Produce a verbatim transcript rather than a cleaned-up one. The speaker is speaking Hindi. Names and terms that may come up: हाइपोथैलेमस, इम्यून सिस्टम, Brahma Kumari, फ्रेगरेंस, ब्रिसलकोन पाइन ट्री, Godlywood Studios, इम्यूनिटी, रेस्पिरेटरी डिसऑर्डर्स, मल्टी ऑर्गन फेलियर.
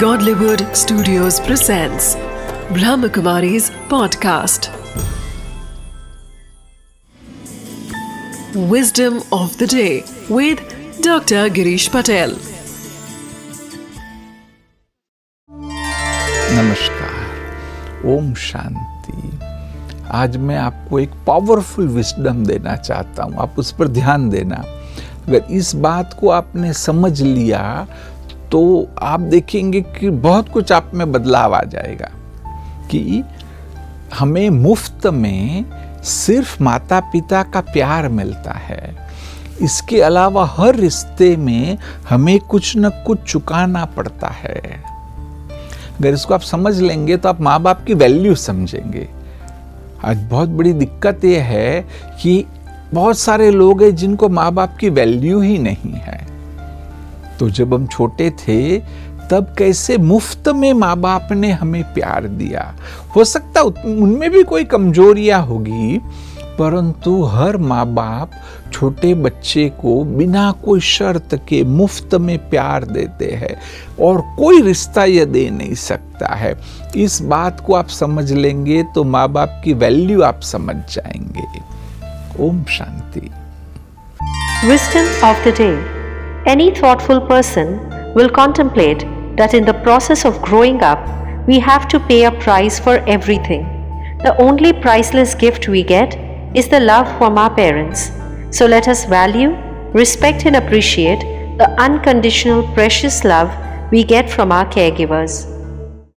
Godlywood Studios presents Brahma Kumari's podcast Wisdom of the Day with Doctor Girish Patel। नमस्कार, ओम शांति। आज मैं आपको एक पावरफुल विस्डम देना चाहता हूँ, आप उस पर ध्यान देना। अगर इस बात को आपने समझ लिया तो आप देखेंगे कि बहुत कुछ आप में बदलाव आ जाएगा। कि हमें मुफ्त में सिर्फ माता पिता का प्यार मिलता है, इसके अलावा हर रिश्ते में हमें कुछ न कुछ चुकाना पड़ता है। अगर इसको आप समझ लेंगे तो आप माँ बाप की वैल्यू समझेंगे। आज बहुत बड़ी दिक्कत यह है कि बहुत सारे लोग हैं जिनको माँ बाप की वैल्यू ही नहीं है। तो जब हम छोटे थे तब कैसे मुफ्त में माँ बाप ने हमें प्यार दिया। हो सकता उनमें भी कोई कमजोरियाँ होगी, परंतु हर माँ बाप छोटे बच्चे को बिना कोई शर्त के मुफ्त में प्यार देते हैं और कोई रिश्ता यह दे नहीं सकता है। इस बात को आप समझ लेंगे तो माँ बाप की वैल्यू आप समझ जाएंगे। Om Shanti. Wisdom of the day. Any thoughtful person will contemplate that in the process of growing up, we have to pay a price for everything. The only priceless gift we get is the love from our parents. So let us value, respect and appreciate the unconditional precious love we get from our caregivers.